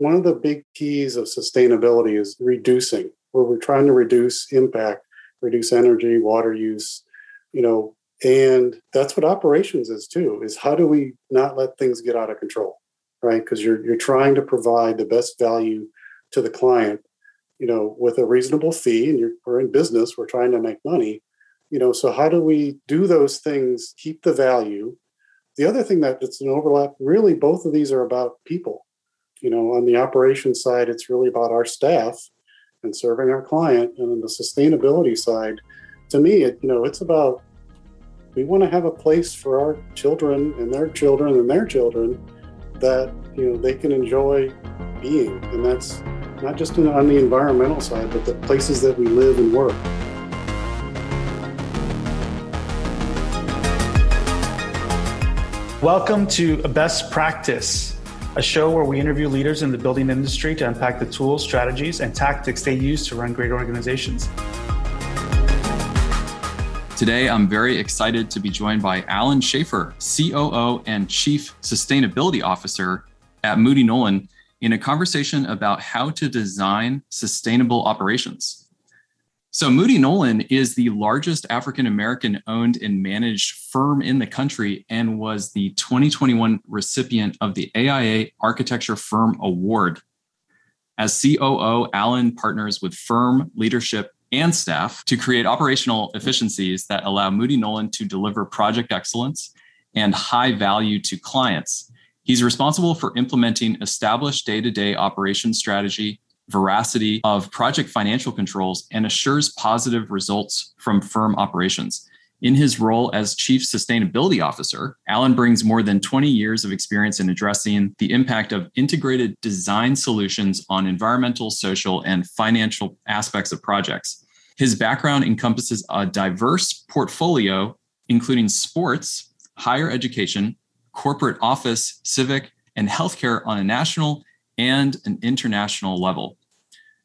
One of the big keys of sustainability is reducing, where we're trying to reduce impact, reduce energy, water use, and that's what operations is too, is how do we not let things get out of control, right? Because you're trying to provide the best value to the client, with a reasonable fee, and we're in business, we're trying to make money, so how do we do those things, keep the value? The other thing that's an overlap, really both of these are about people. On the operations side, it's really about our staff and serving our client. And on the sustainability side, to me, it's about, we want to have a place for our children and their children and their children that, they can enjoy being. And that's not just on the environmental side, but the places that we live and work. Welcome to Best Practice, a show where we interview leaders in the building industry to unpack the tools, strategies, and tactics they use to run great organizations. Today, I'm very excited to be joined by Alan Schaefer, COO and Chief Sustainability Officer at Moody Nolan, in a conversation about how to design sustainable operations. So Moody Nolan is the largest African-American owned and managed firm in the country and was the 2021 recipient of the AIA Architecture Firm Award. As COO, Alan partners with firm leadership and staff to create operational efficiencies that allow Moody Nolan to deliver project excellence and high value to clients. He's responsible for implementing established day-to-day operation strategy, veracity of project financial controls, and assures positive results from firm operations. In his role as Chief Sustainability Officer, Alan brings more than 20 years of experience in addressing the impact of integrated design solutions on environmental, social, and financial aspects of projects. His background encompasses a diverse portfolio, including sports, higher education, corporate office, civic, and healthcare on a national and an international level.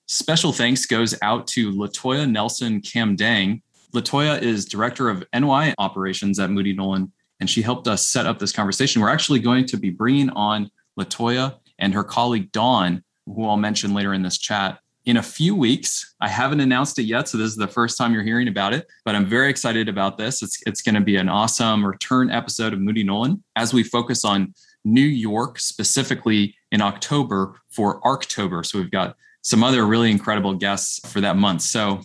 Special thanks goes out to LaToya Nelson-Kamdang. LaToya is Director of NY Operations at Moody Nolan, and she helped us set up this conversation. We're actually going to be bringing on LaToya and her colleague Dawn, who I'll mention later in this chat, in a few weeks. I haven't announced it yet, so this is the first time you're hearing about it, but I'm very excited about this. It's going to be an awesome return episode of Moody Nolan as we focus on New York, specifically in October for Arctober. So we've got some other really incredible guests for that month. So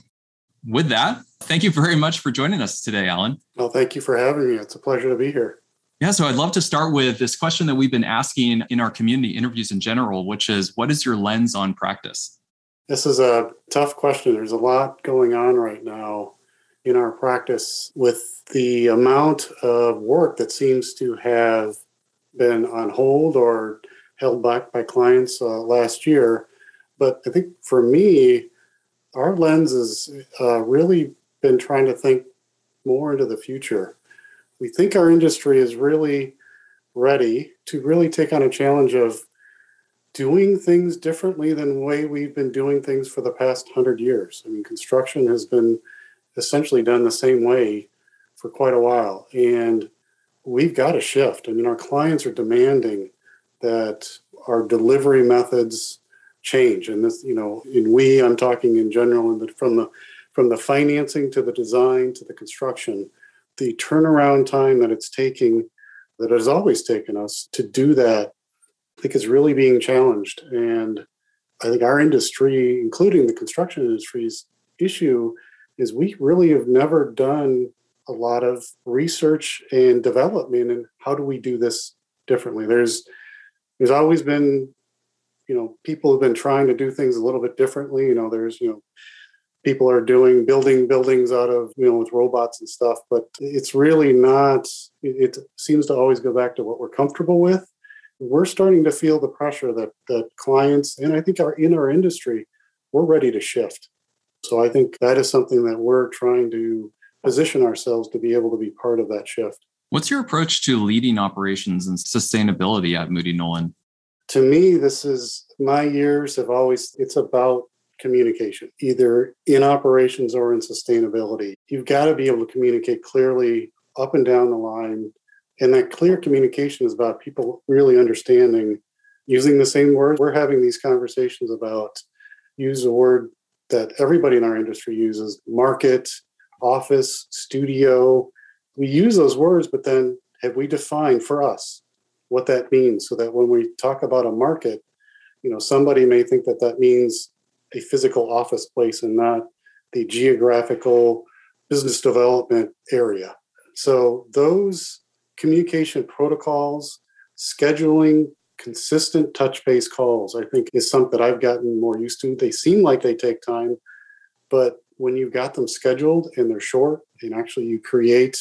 with that, thank you very much for joining us today, Alan. Well, thank you for having me. It's a pleasure to be here. Yeah, so I'd love to start with this question that we've been asking in our community interviews in general, which is, what is your lens on practice? This is a tough question. There's a lot going on right now in our practice with the amount of work that seems to have been on hold or held back by clients last year. But I think for me, our lens has really been trying to think more into the future. We think our industry is really ready to really take on a challenge of doing things differently than the way we've been doing things for the past 100 years. I mean, construction has been essentially done the same way for quite a while. And we've got to shift. I mean, our clients are demanding that our delivery methods change. And this, I'm talking in general, and from the financing to the design to the construction, the turnaround time that it's taking, that has always taken us to do that, I think is really being challenged. And I think our industry, including the construction industry's issue, is we really have never done a lot of research and development and how do we do this differently. There's always been, people have been trying to do things a little bit differently. People are building buildings out of, with robots and stuff, but it's really not, it seems to always go back to what we're comfortable with. We're starting to feel the pressure that clients, and I think in our industry, we're ready to shift. So I think that is something that we're trying to position ourselves to be able to be part of that shift. What's your approach to leading operations and sustainability at Moody Nolan? To me, it's about communication, either in operations or in sustainability. You've got to be able to communicate clearly up and down the line. And that clear communication is about people really understanding using the same word. We're having these conversations about use a word that everybody in our industry uses: market, office, studio. We use those words, but then have we defined for us what that means so that when we talk about a market, you know, somebody may think that that means a physical office place and not the geographical business development area. So those communication protocols, scheduling, consistent touch-based calls, I think is something that I've gotten more used to. They seem like they take time, but when you've got them scheduled and they're short, and actually you create,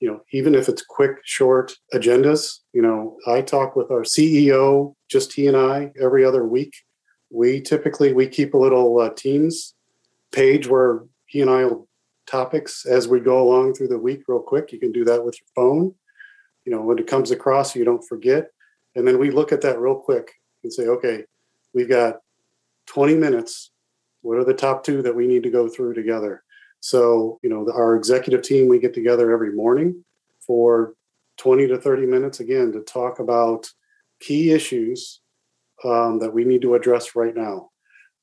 you know, even if it's quick, short agendas. You know, I talk with our CEO, just he and I, every other week. We keep a little Teams page where he and I will topics as we go along through the week real quick. You can do that with your phone. You know, when it comes across, you don't forget. And then we look at that real quick and say, okay, we've got 20 minutes. What are the top two that we need to go through together? So, you know, our executive team, we get together every morning for 20 to 30 minutes, again, to talk about key issues that we need to address right now.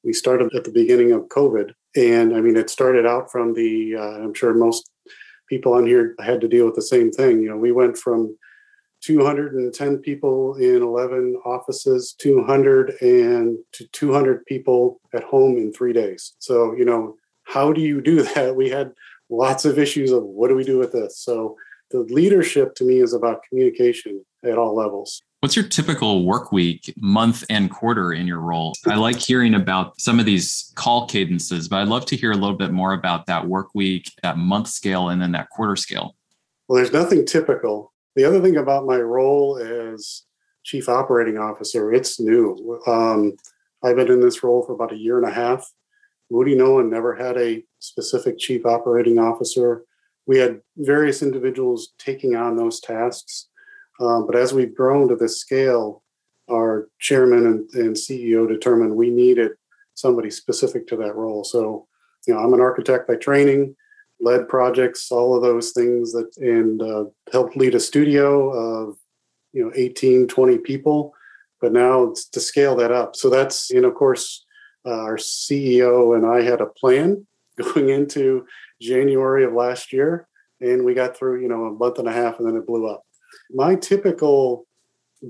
We started at the beginning of COVID. And I mean, it started out from the, I'm sure most people on here had to deal with the same thing. You know, we went from 210 people in 11 offices, 200 people at home in 3 days. So, you know, how do you do that? We had lots of issues of what do we do with this? So the leadership to me is about communication at all levels. What's your typical work week, month, and quarter in your role? I like hearing about some of these call cadences, but I'd love to hear a little bit more about that work week, that month scale, and then that quarter scale. Well, there's nothing typical. The other thing about my role as Chief Operating Officer, it's new. I've been in this role for about 1.5 years. Moody Nolan never had a specific Chief Operating Officer. We had various individuals taking on those tasks. But as we've grown to this scale, our chairman and CEO determined we needed somebody specific to that role. So, you know, I'm an architect by training, led projects, all of those things that, and helped lead a studio of, you know, 18, 20 people. But now it's to scale that up. So that's, and of course, our CEO and I had a plan going into January of last year, and we got through, you know, a 1.5 months, and then it blew up. My typical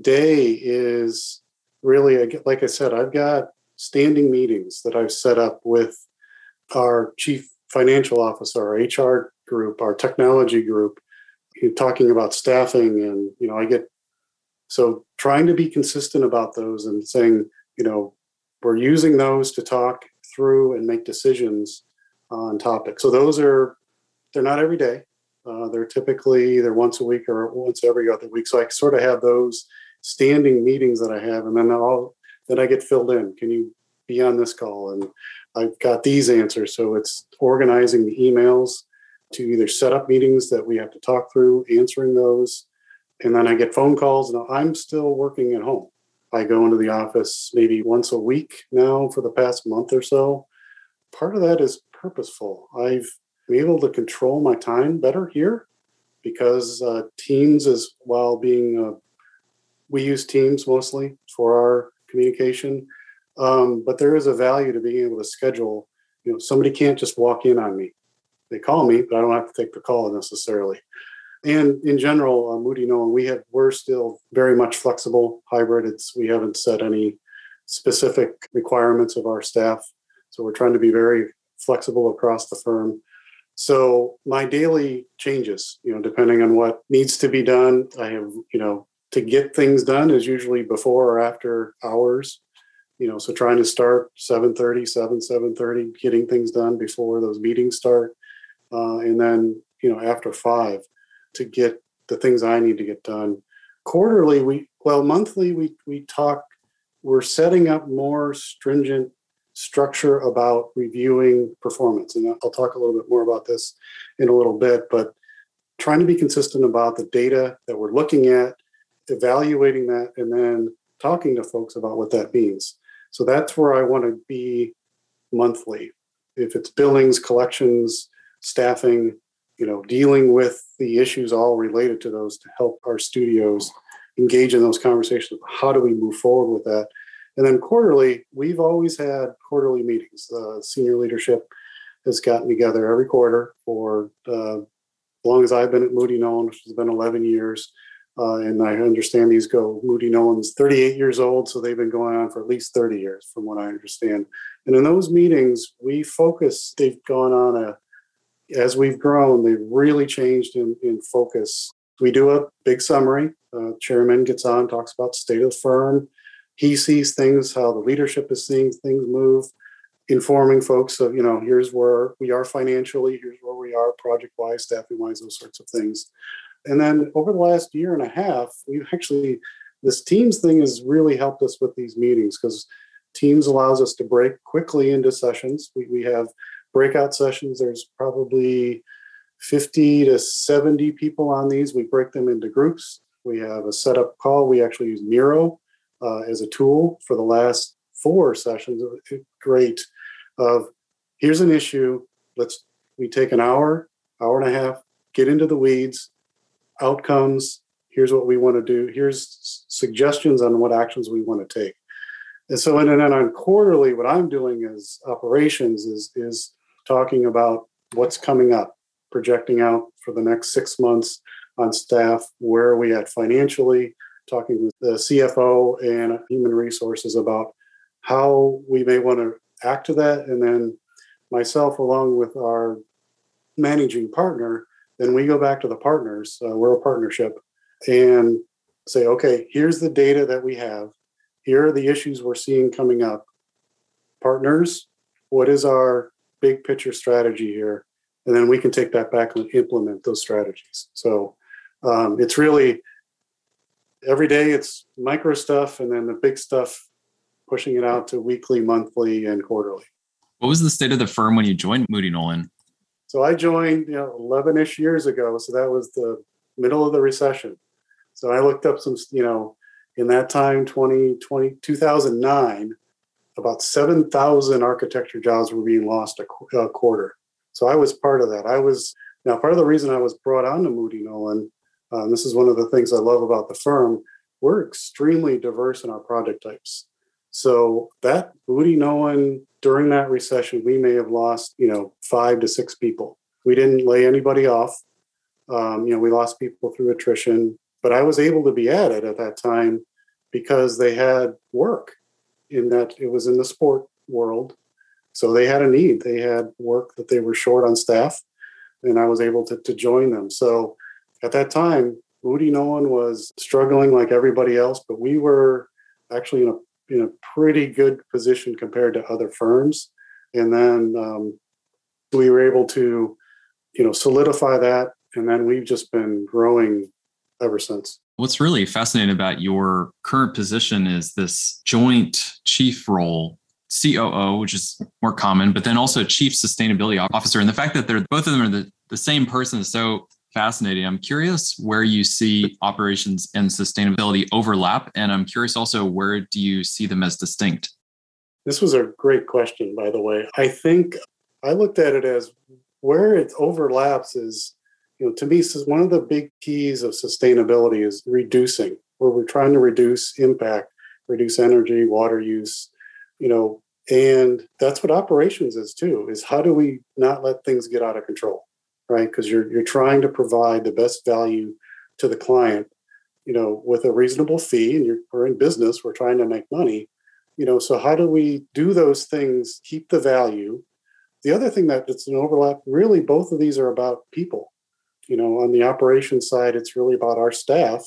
day is really, like I said, I've got standing meetings that I've set up with our Chief Financial Officer, our HR group, our technology group, talking about staffing. And, you know, I get, so trying to be consistent about those and saying, you know, we're using those to talk through and make decisions on topics. So those are, they're not every day. They're typically either once a week or once every other week. So I sort of have those standing meetings that I have, and then I get filled in. Can you be on this call? And I've got these answers. So it's organizing the emails to either set up meetings that we have to talk through, answering those. And then I get phone calls. Now I'm still working at home. I go into the office maybe once a week now for the past month or so. Part of that is purposeful. I'm able to control my time better here because Teams is, while being, we use Teams mostly for our communication, but there is a value to being able to schedule. You know, somebody can't just walk in on me. They call me, but I don't have to take the call necessarily. And in general, Moody Nolan, we're still very much flexible, hybrid. We haven't set any specific requirements of our staff, so we're trying to be very flexible across the firm. So my daily changes, you know, depending on what needs to be done. I have, you know, to get things done is usually before or after hours, you know, so trying to start 7:30, getting things done before those meetings start. And then, you know, after 5 to get the things I need to get done. Quarterly, monthly, we talk, we're setting up more stringent structure about reviewing performance. And I'll talk a little bit more about this in a little bit, but trying to be consistent about the data that we're looking at, evaluating that, and then talking to folks about what that means. So that's where I want to be monthly. If it's billings, collections, staffing, you know, dealing with the issues all related to those to help our studios engage in those conversations. How do we move forward with that? And then quarterly, we've always had quarterly meetings. Senior leadership has gotten together every quarter for as long as I've been at Moody Nolan, which has been 11 years. And I understand these go, Moody Nolan's 38 years old, so they've been going on for at least 30 years, from what I understand. And in those meetings, we focus, they've gone on as we've grown, they've really changed in focus. We do a big summary. Chairman gets on, talks about state of the firm. He sees things, how the leadership is seeing things move, informing folks of, here's where we are financially, here's where we are project-wise, staffing-wise, those sorts of things. And then over the last year and a half, we've actually, this Teams thing has really helped us with these meetings because Teams allows us to break quickly into sessions. We have breakout sessions. There's probably 50 to 70 people on these. We break them into groups. We have a setup call. We actually use Miro as a tool for the last 4 sessions. Great. Of here's an issue. We take an hour, hour and a half, get into the weeds. Outcomes, here's what we want to do, here's suggestions on what actions we want to take. And so, and then on quarterly, what I'm doing as operations is talking about what's coming up, projecting out for the next 6 months on staff, where are we at financially, talking with the CFO and human resources about how we may want to act to that. And then myself, along with our managing partner, then we go back to the partners, we're a partnership, and say, okay, here's the data that we have. Here are the issues we're seeing coming up. Partners, what is our big picture strategy here? And then we can take that back and implement those strategies. So it's really, every day it's micro stuff, and then the big stuff, pushing it out to weekly, monthly, and quarterly. What was the state of the firm when you joined Moody Nolan? So I joined 11-ish years ago, so that was the middle of the recession. So I looked up some, in that time, 2009, about 7,000 architecture jobs were being lost a quarter. So I was part of that. Now, part of the reason I was brought on to Moody Nolan, this is one of the things I love about the firm, we're extremely diverse in our project types. So that Moody Nolan, during that recession, we may have lost, 5 to 6 people. We didn't lay anybody off. We lost people through attrition, but I was able to be at it at that time because they had work in that it was in the sport world. So they had a need. They had work that they were short on staff, and I was able to join them. So at that time, Moody Nolan was struggling like everybody else, but we were actually in a pretty good position compared to other firms. And then we were able to, solidify that. And then we've just been growing ever since. What's really fascinating about your current position is this joint chief role, COO, which is more common, but then also chief sustainability officer. And the fact that they're both of them are the same person is so fascinating. I'm curious where you see operations and sustainability overlap. And I'm curious also, where do you see them as distinct? This was a great question, by the way. I think I looked at it as where it overlaps is, to me, one of the big keys of sustainability is reducing, where we're trying to reduce impact, reduce energy, water use, and that's what operations is too, is how do we not let things get out of control? Right? Because you're trying to provide the best value to the client, with a reasonable fee, and we're in business, we're trying to make money, so how do we do those things, keep the value? The other thing that's an overlap, really both of these are about people. On the operations side, it's really about our staff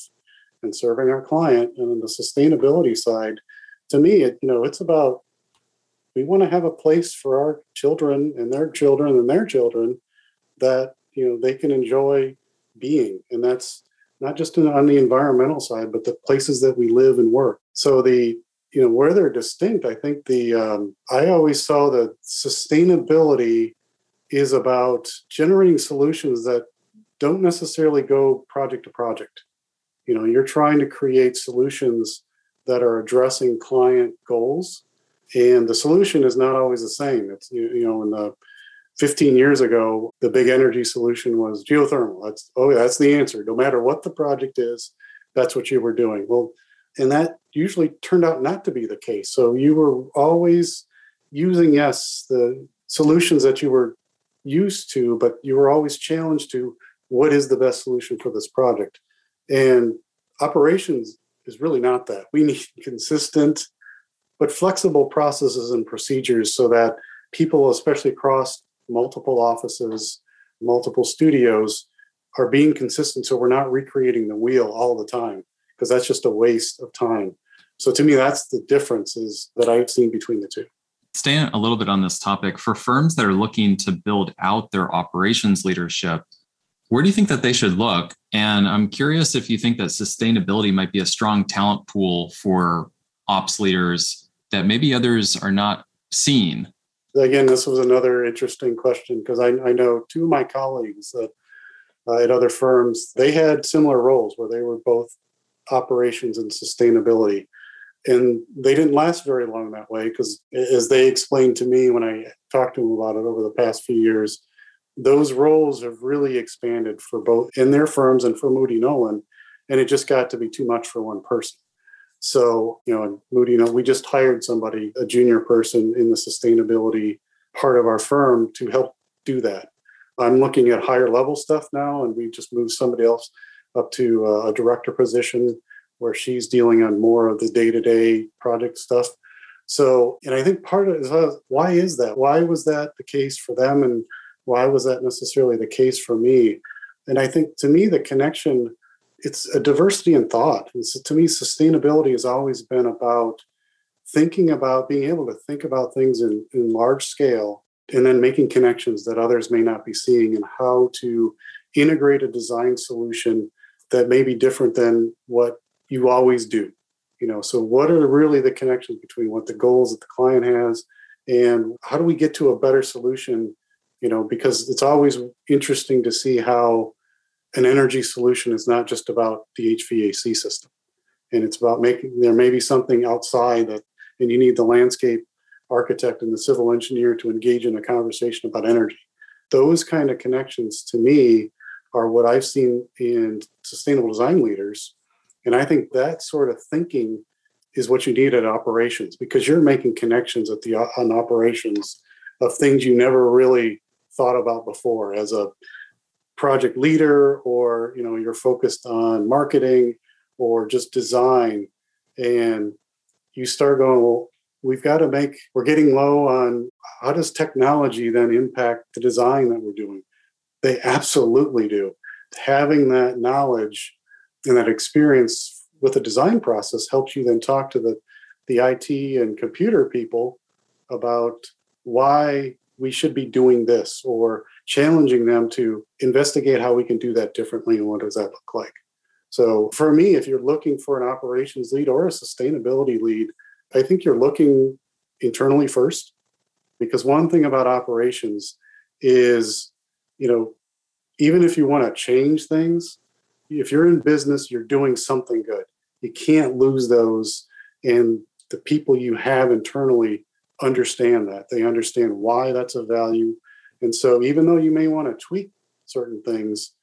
and serving our client. And on the sustainability side, to me, it's about, we want to have a place for our children and their children and their children that they can enjoy being. And that's not just on the environmental side, but the places that we live and work. So where they're distinct, I think I always saw that sustainability is about generating solutions that don't necessarily go project to project. You're trying to create solutions that are addressing client goals, and the solution is not always the same. It's, 15 years ago, the big energy solution was geothermal. That's the answer. No matter what the project is, that's what you were doing. Well, and that usually turned out not to be the case. So you were always using, yes, the solutions that you were used to, but you were always challenged to what is the best solution for this project. And operations is really not that. We need consistent but flexible processes and procedures so that people, especially across multiple offices, multiple studios, are being consistent so we're not recreating the wheel all the time, because that's just a waste of time. So to me, that's the differences that I've seen between the two. Staying a little bit on this topic, for firms that are looking to build out their operations leadership, where do you think that they should look? And I'm curious if you think that sustainability might be a strong talent pool for ops leaders that maybe others are not seeing. Again, this was another interesting question, because I know two of my colleagues that at other firms, they had similar roles where they were both operations and sustainability. And they didn't last very long that way, because as they explained to me when I talked to them about it over the past few years, those roles have really expanded for both in their firms and for Moody Nolan. And it just got to be too much for one person. So, Moody Nolan, we just hired somebody, a junior person in the sustainability part of our firm to help do that. I'm looking at higher level stuff now, and we just moved somebody else up to a director position where she's dealing on more of the day-to-day project stuff. So, and I think part of it is, why is that? Why was that the case for them? And why was that necessarily the case for me? And I think, to me, the connection, it's a diversity in thought. And so to me, sustainability has always been about thinking about being able to think about things in large scale, and then making connections that others may not be seeing, and how to integrate a design solution that may be different than what you always do. So what are really the connections between what the goals that the client has, and how do we get to a better solution? Because it's always interesting to see how an energy solution is not just about the HVAC system. And it's about making, there may be something outside that, and you need the landscape architect and the civil engineer to engage in a conversation about energy. Those kind of connections, to me, are what I've seen in sustainable design leaders. And I think that sort of thinking is what you need at operations, because you're making connections on operations of things you never really thought about before as a project leader, or, you're focused on marketing or just design. And you start going, well, we're getting low on how does technology then impact the design that we're doing? They absolutely do. Having that knowledge and that experience with the design process helps you then talk to the IT and computer people about why we should be doing this, or challenging them to investigate how we can do that differently and what does that look like. So for me, if you're looking for an operations lead or a sustainability lead, I think you're looking internally first, because one thing about operations is, even if you want to change things, if you're in business, you're doing something good. You can't lose those. And the people you have internally understand that. They understand why that's a value. And so even though you may want to tweak certain things,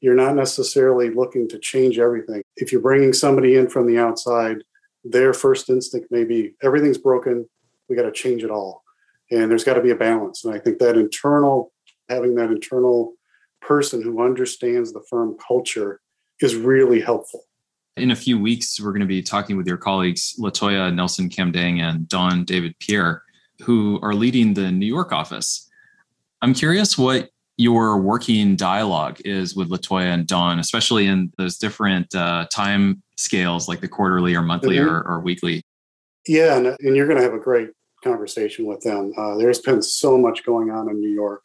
you're not necessarily looking to change everything. If you're bringing somebody in from the outside, their first instinct may be, everything's broken, we got to change it all. And there's got to be a balance. And I think that having that internal person who understands the firm culture is really helpful. In a few weeks, we're going to be talking with your colleagues, LaToya Nelson-Kamdang and Dawn David-Pierre, who are leading the New York office. I'm curious what your working dialogue is with LaToya and Dawn, especially in those different time scales, like the quarterly or monthly or weekly. Yeah, and you're going to have a great conversation with them. There's been so much going on in New York.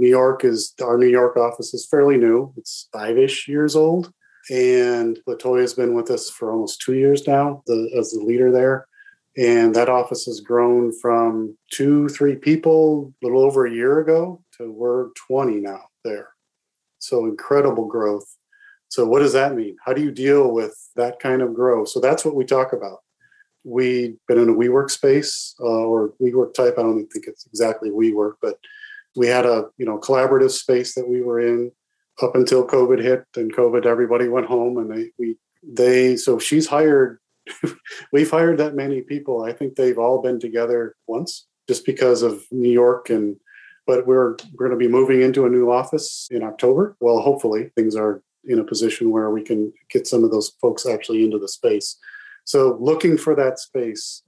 Our New York office is fairly new. It's 5-ish years old. And LaToya's been with us for almost 2 years now as the leader there. And that office has grown from 2-3 people a little over a year ago to we're 20 now there. So incredible growth. So what does that mean? How do you deal with that kind of growth? So that's what we talk about. We've been in a WeWork space or WeWork type. I don't think it's exactly WeWork, but we had a collaborative space that we were in up until COVID hit. And COVID, everybody went home, and we she's hired, we've hired that many people. I think they've all been together once just because of New York but we're going to be moving into a new office in October. Well, hopefully things are in a position where we can get some of those folks actually into the space. So looking for that space,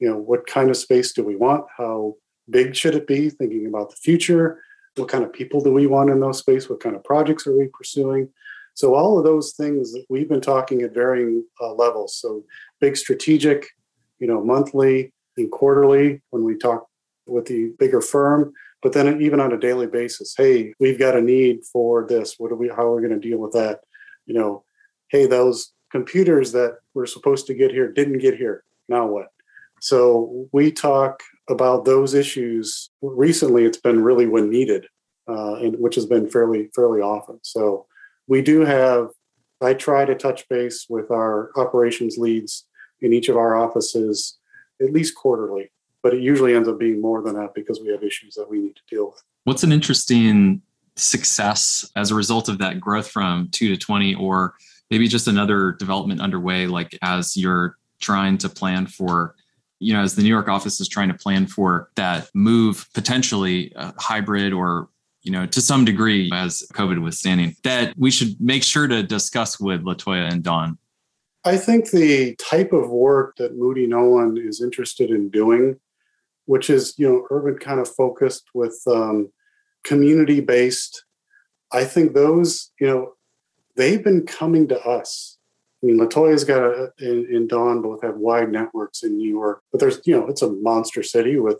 what kind of space do we want? How big should it be? Thinking about the future. What kind of people do we want in those space? What kind of projects are we pursuing? So all of those things that we've been talking at varying levels. So big strategic, monthly and quarterly when we talk with the bigger firm, but then even on a daily basis, hey, we've got a need for this. How are we going to deal with that? Hey, those computers that we're supposed to get here didn't get here. Now what? So we talk about those issues. Recently, it's been really when needed, and which has been fairly often. So we do have, I try to touch base with our operations leads in each of our offices at least quarterly, but it usually ends up being more than that because we have issues that we need to deal with. What's an interesting success as a result of that growth from 2 to 20, or maybe just another development underway, like as you're trying to plan for, as the New York office is trying to plan for that move, potentially hybrid or to some degree, as COVID withstanding, that we should make sure to discuss with LaToya and Dawn? I think the type of work that Moody Nolan is interested in doing, which is, urban kind of focused with community-based, I think those, they've been coming to us. I mean, LaToya's got and Dawn both have wide networks in New York, but there's, it's a monster city with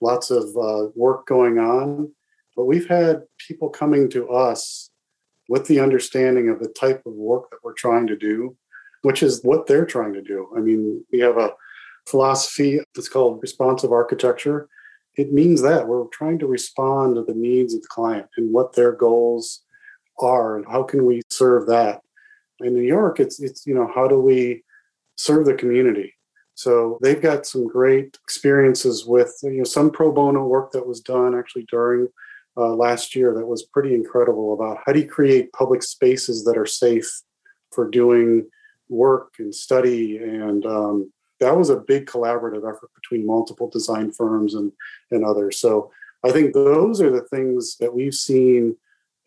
lots of work going on. But we've had people coming to us with the understanding of the type of work that we're trying to do, which is what they're trying to do. I mean, we have a philosophy that's called responsive architecture. It means that we're trying to respond to the needs of the client and what their goals are and how can we serve that. In New York, it's how do we serve the community? So they've got some great experiences with some pro bono work that was done actually during last year that was pretty incredible about how do you create public spaces that are safe for doing work and study. And that was a big collaborative effort between multiple design firms and others. So I think those are the things that we've seen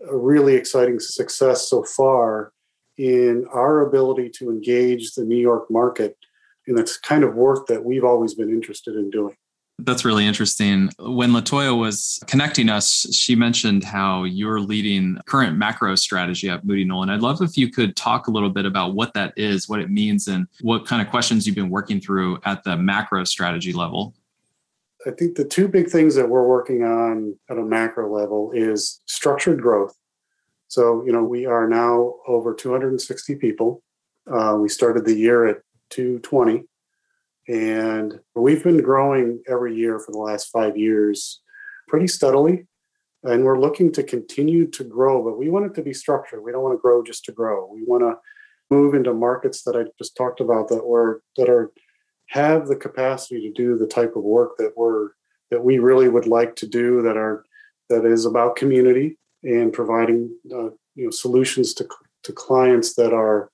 a really exciting success so far in our ability to engage the New York market in the kind of work that we've always been interested in doing. That's really interesting. When LaToya was connecting us, she mentioned how you're leading current macro strategy at Moody Nolan. I'd love if you could talk a little bit about what that is, what it means, and what kind of questions you've been working through at the macro strategy level. I think the two big things that we're working on at a macro level is structured growth. So, we are now over 260 people. We started the year at 220. And we've been growing every year for the last 5 years pretty steadily. And we're looking to continue to grow, but we want it to be structured. We don't want to grow just to grow. We want to move into markets that I just talked about that have the capacity to do the type of work that we really would like to do that is about community and providing solutions to clients that are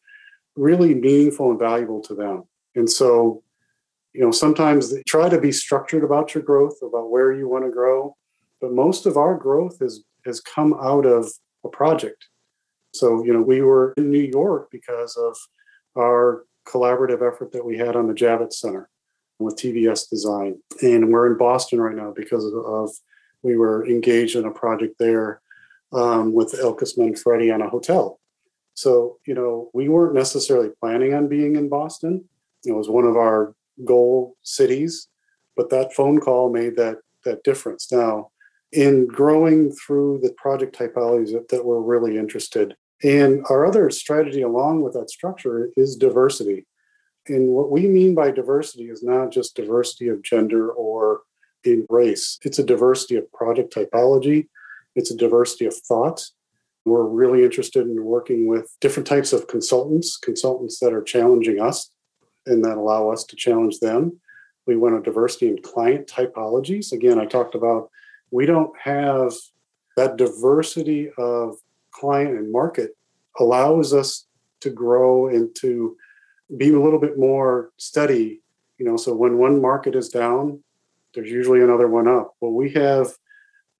really meaningful and valuable to them. And so, sometimes try to be structured about your growth, about where you want to grow. But most of our growth has come out of a project. So, we were in New York because of our collaborative effort that we had on the Javits Center with TVS Design. And we're in Boston right now because of we were engaged in a project there with Elkus and Freddie on a hotel. So, we weren't necessarily planning on being in Boston. It was one of our goal cities, but that phone call made that difference. Now, in growing through the project typologies that we're really interested, and our other strategy along with that structure is diversity. And what we mean by diversity is not just diversity of gender or in race. It's a diversity of project typology. It's a diversity of thought. We're really interested in working with different types of consultants that are challenging us and that allow us to challenge them. We want a diversity in client typologies. Again, I talked about we don't have that diversity of client and market allows us to grow and to be a little bit more steady. You know, so when one market is down, there's usually another one up. Well, we have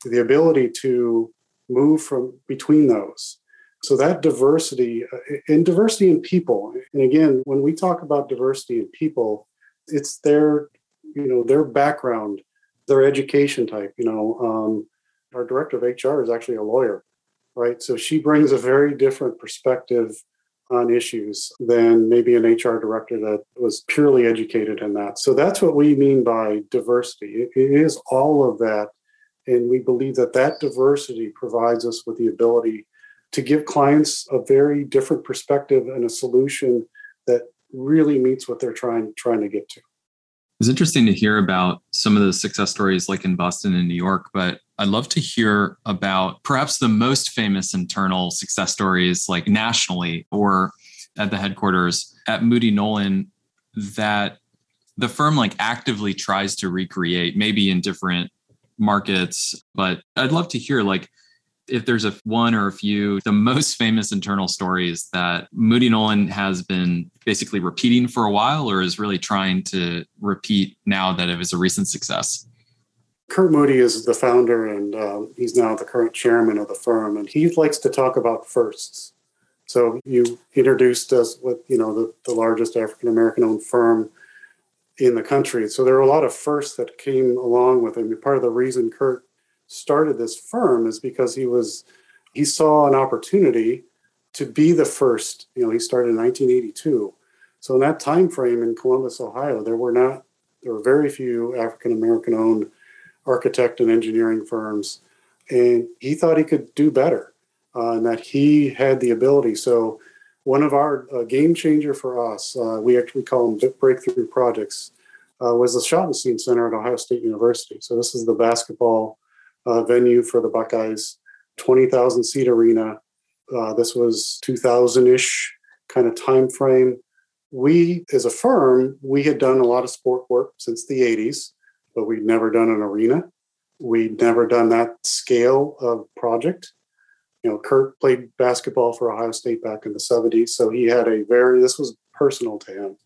the ability to move from between those. So that diversity in people. And again, when we talk about diversity in people, it's their, you know, their background, their education type. You know, our director of HR is actually a lawyer, right? So she brings a very different perspective on issues than maybe an HR director that was purely educated in that. So that's what we mean by diversity. It is all of that. And we believe that that diversity provides us with the ability to give clients a very different perspective and a solution that really meets what they're trying to get to. It's interesting to hear about some of the success stories like in Boston and New York, but I'd love to hear about perhaps the most famous internal success stories like nationally or at the headquarters at Moody Nolan that the firm like actively tries to recreate, maybe in different markets. But I'd love to hear like if there's a one or a few, the most famous internal stories that Moody Nolan has been basically repeating for a while or is really trying to repeat now that it was a recent success. Kurt Moody is the founder and he's now the current chairman of the firm, and he likes to talk about firsts. So you introduced us with, you know, the largest African-American owned firm in the country. So there are a lot of firsts that came along with him. Part of the reason Kurt started this firm is because he saw an opportunity to be the first. You know, he started in 1982. So in that time frame in Columbus, Ohio, there were very few African-American owned architect and engineering firms. And he thought he could do better and that he had the ability. So one of our game changer for us, we actually call them breakthrough projects, was the Schottenstein Center at Ohio State University. So this is the basketball venue for the Buckeyes, 20,000 seat arena. This was 2000-ish kind of time frame. We, as a firm, we had done a lot of sport work since the 80s, but we'd never done an arena. We'd never done that scale of project. You know, Kurt played basketball for Ohio State back in the 70s, so he had this was personal to him.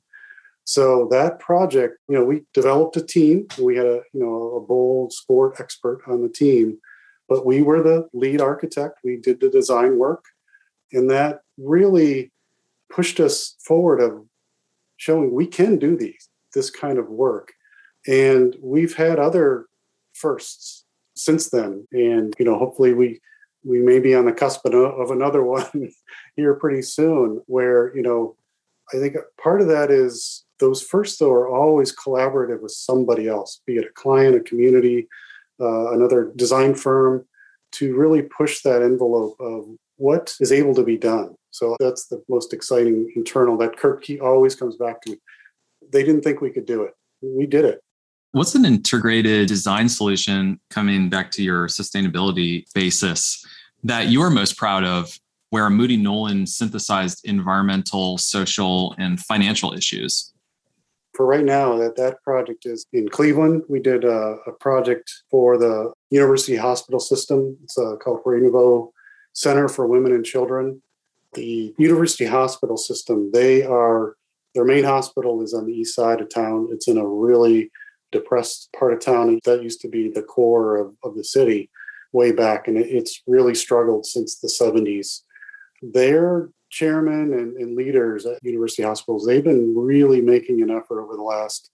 So that project, you know, we developed a team. We had a bold sport expert on the team, but we were the lead architect. We did the design work, and that really pushed us forward of showing we can do this kind of work. And we've had other firsts since then. And, you know, hopefully we may be on the cusp of another one here pretty soon where, you know, I think part of that is those firsts, though, are always collaborative with somebody else, be it a client, a community, another design firm, to really push that envelope of what is able to be done. So that's the most exciting internal that Kurt Key always comes back to. They didn't think we could do it. We did it. What's an integrated design solution, coming back to your sustainability basis, that you're most proud of where Moody Nolan synthesized environmental, social, and financial issues? For right now, that project is in Cleveland. We did a project for the university hospital system. It's called Rainbow Center for Women and Children. The university hospital system, their main hospital is on the east side of town. It's in a really depressed part of town. That used to be the core of the city way back, and it's really struggled since the 70s. Their chairman and leaders at university hospitals, they've been really making an effort over the last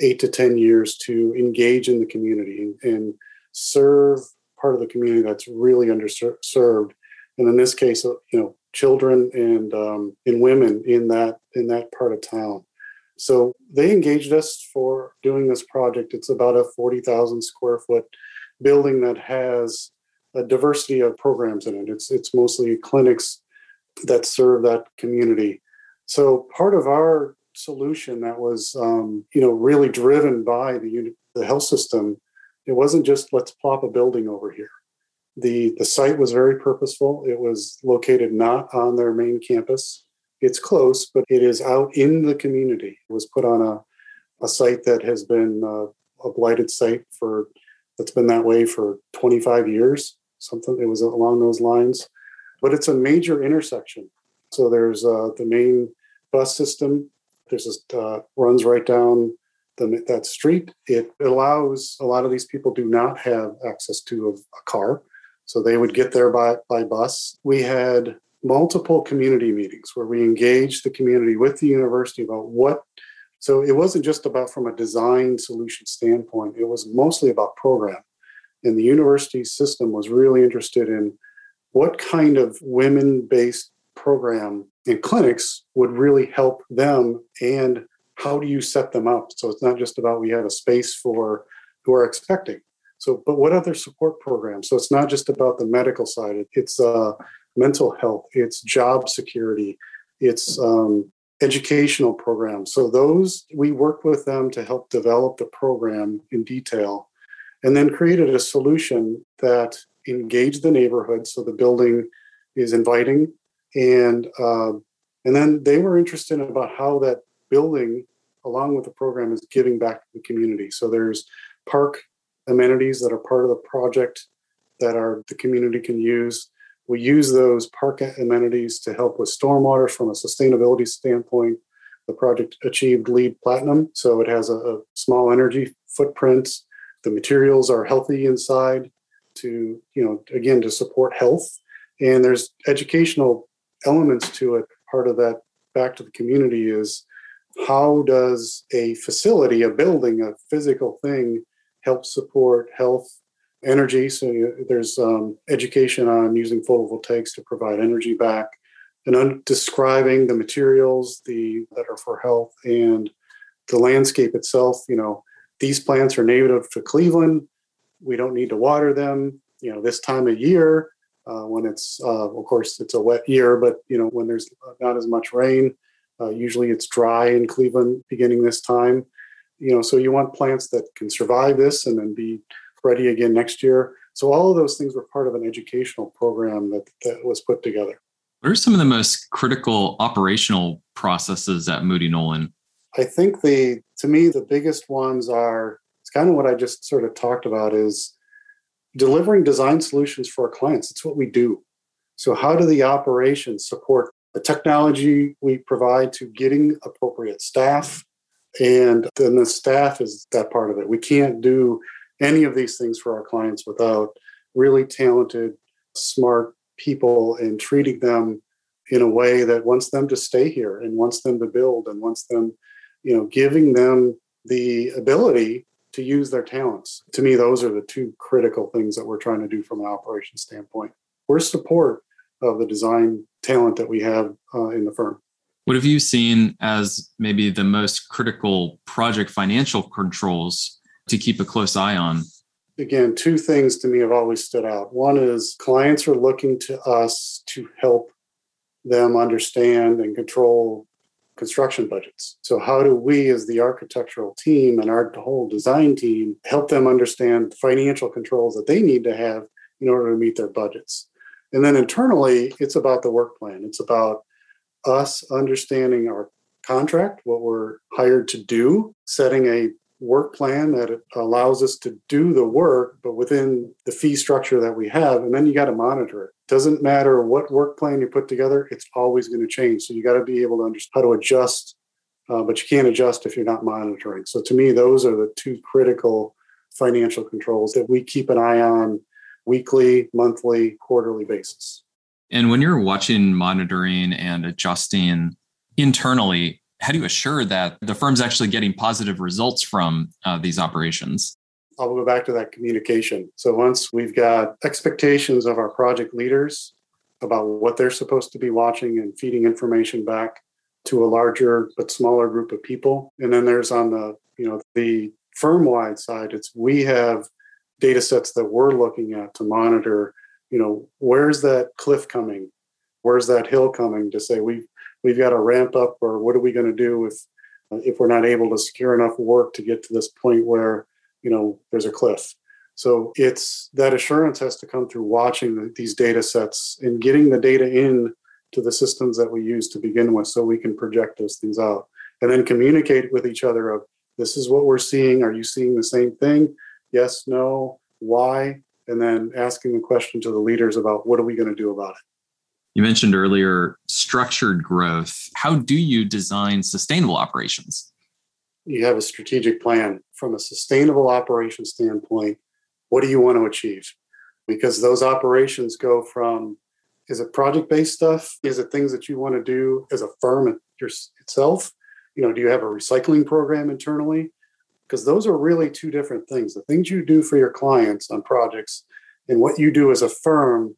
8 to 10 years to engage in the community and serve part of the community that's really underserved. And in this case, you know, children and women in that part of town. So they engaged us for doing this project. It's about a 40,000 square foot building that has a diversity of programs in it. It's mostly clinics that serve that community. So part of our solution that was, you know, really driven by the health system, it wasn't just let's plop a building over here. The site was very purposeful. It was located not on their main campus. It's close, but it is out in the community. It was put on a site that has been a blighted site that's been that way for 25 years. Something, it was along those lines, but it's a major intersection. So there's the main bus system. There's a runs right down that street. It allows a lot of these people do not have access to a car, so they would get there by bus. We had multiple community meetings where we engaged the community with the university about what. So it wasn't just about from a design solution standpoint. It was mostly about program, and the university system was really interested in what kind of women-based program and clinics would really help them, and how do you set them up? So it's not just about we have a space for who are expecting. So, but what other support programs? So it's not just about the medical side. It's mental health. It's job security. It's educational programs. So those, we work with them to help develop the program in detail, and then created a solution that engaged the neighborhood. So the building is inviting. And then they were interested about how that building, along with the program, is giving back to the community. So there's park amenities that are part of the project that the community can use. We use those park amenities to help with stormwater from a sustainability standpoint. The project achieved LEED Platinum, so it has a small energy footprint. The materials are healthy inside to, again, to support health. And there's educational elements to it. Part of that back to the community is how does a facility, a building, a physical thing help support health, energy? So there's education on using photovoltaics to provide energy back, and describing the materials that are for health, and the landscape itself. These plants are native to Cleveland. We don't need to water them. This time of year. When it's, of course, it's a wet year, but, when there's not as much rain, usually it's dry in Cleveland beginning this time, so you want plants that can survive this and then be ready again next year. So all of those things were part of an educational program that was put together. What are some of the most critical operational processes at Moody Nolan? I think to me, the biggest ones are, it's kind of what I just sort of talked about, is delivering design solutions for our clients. It's what we do. So how do the operations support the technology we provide to getting appropriate staff? And then the staff is that part of it. We can't do any of these things for our clients without really talented, smart people, and treating them in a way that wants them to stay here and wants them to build and wants them, giving them the ability to use their talents. To me, those are the two critical things that we're trying to do from an operations standpoint. We're support of the design talent that we have in the firm. What have you seen as maybe the most critical project financial controls to keep a close eye on? Again, two things to me have always stood out. One is clients are looking to us to help them understand and control construction budgets. So how do we as the architectural team and our whole design team help them understand financial controls that they need to have in order to meet their budgets? And then internally, it's about the work plan. It's about us understanding our contract, what we're hired to do, setting a work plan that allows us to do the work, but within the fee structure that we have. And then you got to monitor it. Doesn't matter what work plan you put together, it's always going to change. So you got to be able to understand how to adjust, but you can't adjust if you're not monitoring. So to me, those are the two critical financial controls that we keep an eye on weekly, monthly, quarterly basis. And when you're watching, monitoring, and adjusting internally, how do you assure that the firm's actually getting positive results from these operations? I'll go back to that communication. So once we've got expectations of our project leaders about what they're supposed to be watching and feeding information back to a larger but smaller group of people. And then there's on the firm-wide side, it's we have data sets that we're looking at to monitor, where's that cliff coming? Where's that hill coming to say we've got to ramp up, or what are we going to do if we're not able to secure enough work to get to this point where, there's a cliff. So it's that assurance has to come through watching these data sets and getting the data in to the systems that we use to begin with, so we can project those things out and then communicate with each other of this is what we're seeing. Are you seeing the same thing? Yes, no, why? And then asking the question to the leaders about what are we going to do about it? You mentioned earlier structured growth. How do you design sustainable operations? You have a strategic plan. From a sustainable operation standpoint, what do you want to achieve? Because those operations go from, is it project-based stuff? Is it things that you want to do as a firm itself? You know, do you have a recycling program internally? Because those are really two different things. The things you do for your clients on projects and what you do as a firm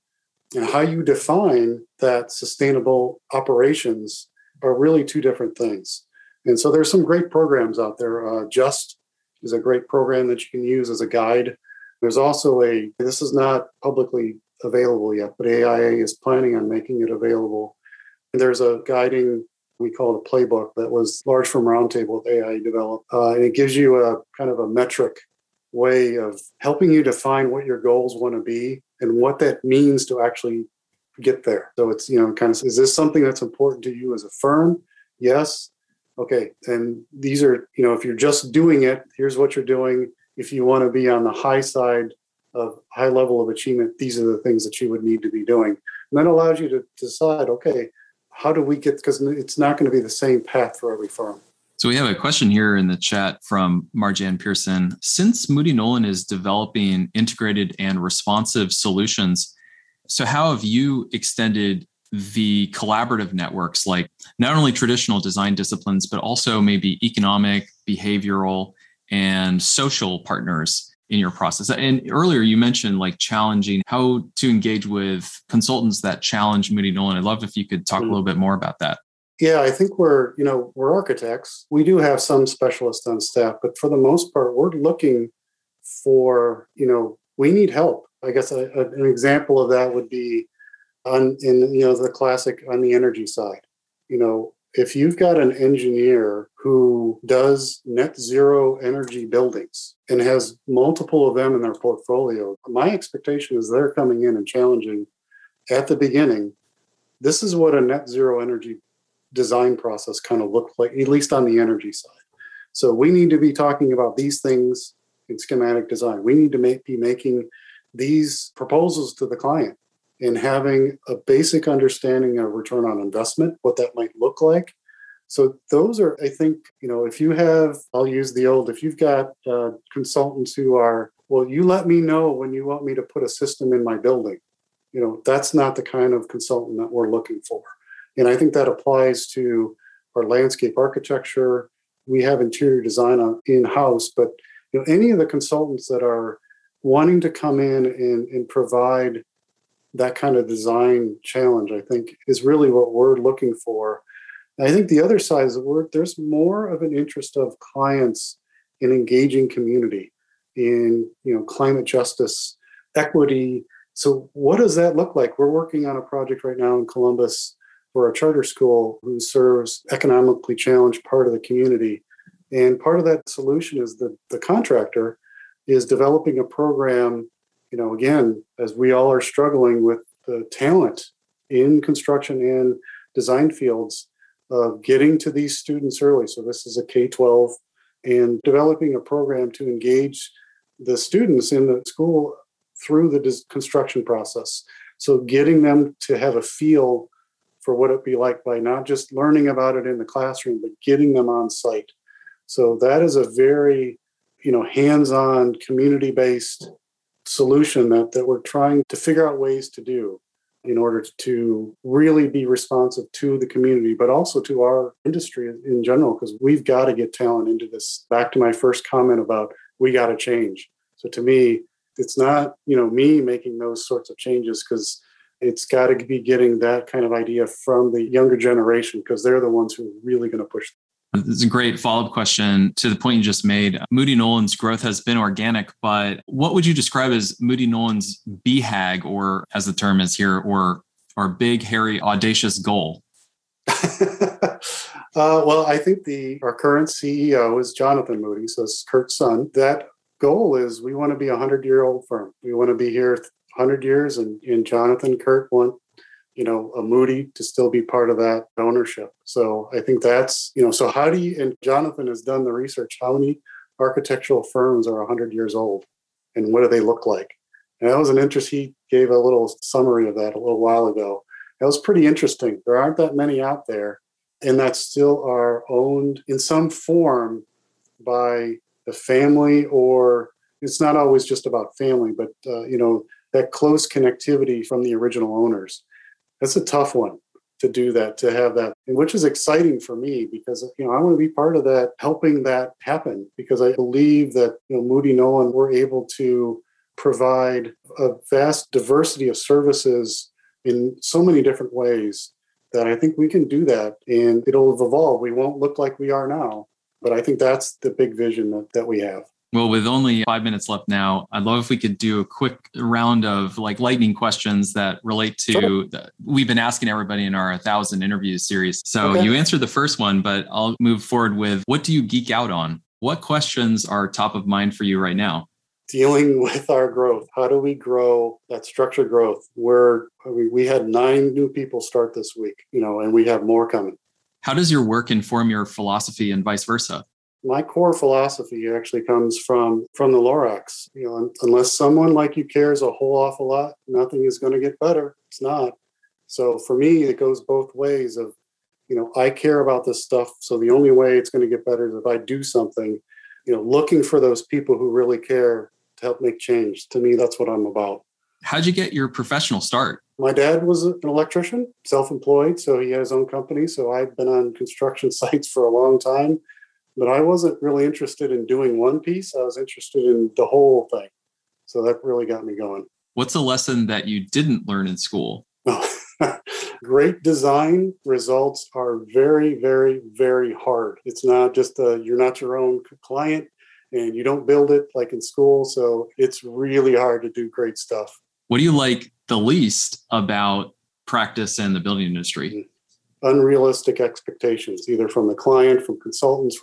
and how you define that sustainable operations are really two different things. And so there's some great programs out there. Just is a great program that you can use as a guide. There's also this is not publicly available yet, but AIA is planning on making it available. And there's a guiding, we call it a playbook, that was Large Firm Roundtable with AIA developed. And it gives you a kind of a metric way of helping you define what your goals want to be and what that means to actually get there. So it's, you know, kind of, is this something that's important to you as a firm? Yes. Okay. And these are, you know, if you're just doing it, here's what you're doing. If you want to be on the high side of high level of achievement, these are the things that you would need to be doing. And that allows you to decide, okay, how do we get, because it's not going to be the same path for every firm. So we have a question here in the chat from Marjan Pearson. Since Moody Nolan is developing integrated and responsive solutions, so how have you extended the collaborative networks, like not only traditional design disciplines, but also maybe economic, behavioral, and social partners in your process? And earlier you mentioned like challenging, how to engage with consultants that challenge Moody Nolan. I'd love if you could talk a little bit more about that. Yeah, I think we're architects. We do have some specialists on staff, but for the most part, we're looking for, we need help. I guess an example of that would be the classic on the energy side. If you've got an engineer who does net zero energy buildings and has multiple of them in their portfolio, my expectation is they're coming in and challenging at the beginning, this is what a net zero energy design process kind of looked like, at least on the energy side. So we need to be talking about these things in schematic design. We need to be making these proposals to the client and having a basic understanding of return on investment, what that might look like. So those are, I think, if you've got consultants who are, well, you let me know when you want me to put a system in my building. That's not the kind of consultant that we're looking for. And I think that applies to our landscape architecture. We have interior design in-house, but any of the consultants that are wanting to come in and provide that kind of design challenge, I think, is really what we're looking for. And I think the other side is there's more of an interest of clients in engaging community, in climate justice, equity. So what does that look like? We're working on a project right now in Columbus for a charter school who serves economically challenged part of the community. And part of that solution is that the contractor is developing a program, again, as we all are struggling with the talent in construction and design fields, of getting to these students early. So this is a K-12, and developing a program to engage the students in the school through the construction process. So getting them to have a feel for what it'd be like by not just learning about it in the classroom, but getting them on site. So that is a very, hands-on, community-based solution that we're trying to figure out ways to do in order to really be responsive to the community, but also to our industry in general, because we've got to get talent into this. Back to my first comment about we got to change. So to me, it's not, me making those sorts of changes, because it's got to be getting that kind of idea from the younger generation, because they're the ones who are really going to push. This is a great follow-up question to the point you just made. Moody Nolan's growth has been organic, but what would you describe as Moody Nolan's BHAG, or as the term is here, or our big, hairy, audacious goal? Well, I think our current CEO is Jonathan Moody, so it's Kurt's son. That goal is we want to be a 100-year-old firm. We want to be here 100 years, and Jonathan, Kurt want a Moody to still be part of that ownership. So I think that's, so how do you, and Jonathan has done the research, how many architectural firms are 100 years old and what do they look like? And that was an interest. He gave a little summary of that a little while ago. It was pretty interesting. There aren't that many out there, and that still are owned in some form by the family, or it's not always just about family, but that close connectivity from the original owners. That's a tough one to do that, to have that, which is exciting for me because, I want to be part of that, helping that happen, because I believe that, Moody Nolan were able to provide a vast diversity of services in so many different ways that I think we can do that and it'll evolve. We won't look like we are now, but I think that's the big vision that we have. Well, with only 5 minutes left now, I'd love if we could do a quick round of lightning questions that relate to, we've been asking everybody in our 1,000 interviews series. So You answered the first one, but I'll move forward with, what do you geek out on? What questions are top of mind for you right now? Dealing with our growth. How do we grow that structured growth? We had 9 new people start this week, and we have more coming. How does your work inform your philosophy and vice versa? My core philosophy actually comes from the Lorax. Unless someone like you cares a whole awful lot, nothing is going to get better. It's not. So for me, it goes both ways of, I care about this stuff. So the only way it's going to get better is if I do something, looking for those people who really care to help make change. To me, that's what I'm about. How'd you get your professional start? My dad was an electrician, self-employed. So he had his own company. So I've been on construction sites for a long time. But I wasn't really interested in doing one piece. I was interested in the whole thing. So that really got me going. What's a lesson that you didn't learn in school? Great design results are very, very, very hard. It's not just you're not your own client and you don't build it like in school. So it's really hard to do great stuff. What do you like the least about practice and the building industry? Mm-hmm. Unrealistic expectations, either from the client, from consultants,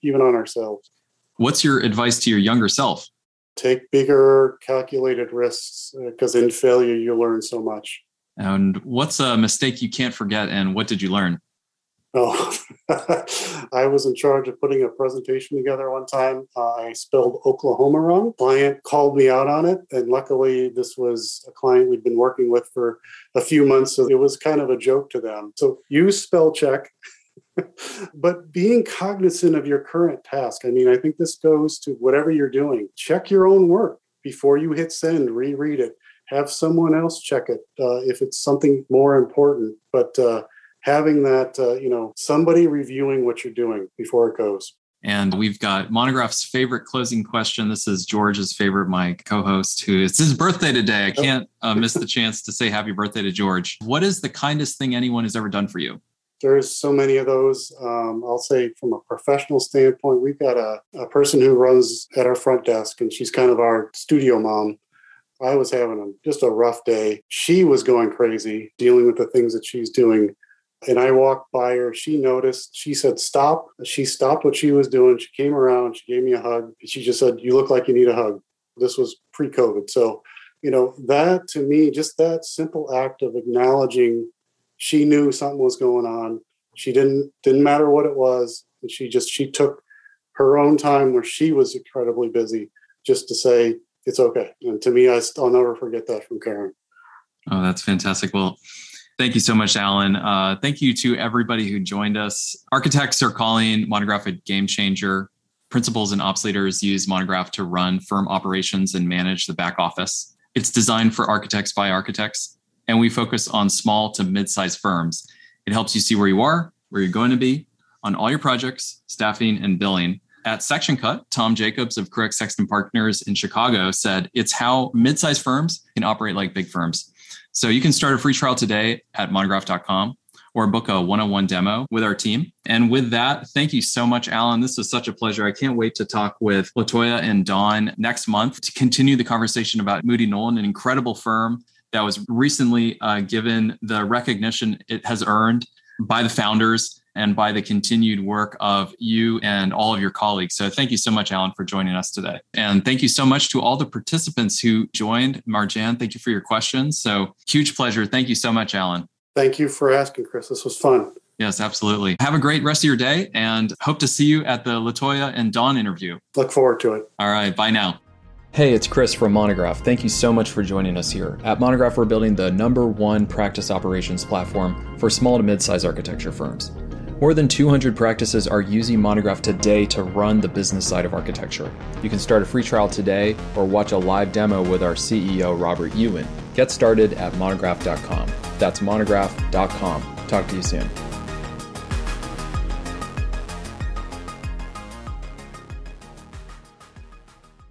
even on ourselves. What's your advice to your younger self? Take bigger, calculated risks, because in failure, you learn so much. And what's a mistake you can't forget, and what did you learn? Oh, I was in charge of putting a presentation together one time. I spelled Oklahoma wrong. Client called me out on it. And luckily, this was a client we'd been working with for a few months. So it was kind of a joke to them. So use spell check, but being cognizant of your current task. I think this goes to whatever you're doing. Check your own work before you hit send, reread it. Have someone else check it if it's something more important. But having that, somebody reviewing what you're doing before it goes. And we've got Monograph's favorite closing question. This is George's favorite, my co-host, who it's his birthday today. I can't miss the chance to say happy birthday to George. What is the kindest thing anyone has ever done for you? There's so many of those. I'll say from a professional standpoint, we've got a person who runs at our front desk, and she's kind of our studio mom. I was having just a rough day. She was going crazy dealing with the things that she's doing. And I walked by her. She noticed. She said, stop. She stopped what she was doing. She came around. She gave me a hug. She just said, you look like you need a hug. This was pre-COVID. So, that to me, just that simple act of acknowledging she knew something was going on. She didn't matter what it was. And she took her own time where she was incredibly busy just to say, it's okay. And to me, I'll never forget that from Karen. Oh, that's fantastic. Well, thank you so much, Alan. Thank you to everybody who joined us. Architects are calling Monograph a game changer. Principals and ops leaders use Monograph to run firm operations and manage the back office. It's designed for architects by architects, and we focus on small to mid-sized firms. It helps you see where you are, where you're going to be on all your projects, staffing, and billing. At Section Cut, Tom Jacobs of Correct Sexton Partners in Chicago said, it's how mid-sized firms can operate like big firms. So you can start a free trial today at monograph.com or book a one-on-one demo with our team. And with that, thank you so much, Alan. This was such a pleasure. I can't wait to talk with LaToya and Dawn next month to continue the conversation about Moody Nolan, an incredible firm that was recently given the recognition it has earned by the founders and by the continued work of you and all of your colleagues. So thank you so much, Alan, for joining us today. And thank you so much to all the participants who joined. Marjan, thank you for your questions. So huge pleasure. Thank you so much, Alan. Thank you for asking, Chris. This was fun. Yes, absolutely. Have a great rest of your day and hope to see you at the LaToya and Dawn interview. Look forward to it. All right. Bye now. Hey, it's Chris from Monograph. Thank you so much for joining us here. At Monograph, we're building the #1 practice operations platform for small to mid-size architecture firms. More than 200 practices are using Monograph today to run the business side of architecture. You can start a free trial today or watch a live demo with our CEO, Robert Ewan. Get started at monograph.com. That's monograph.com. Talk to you soon.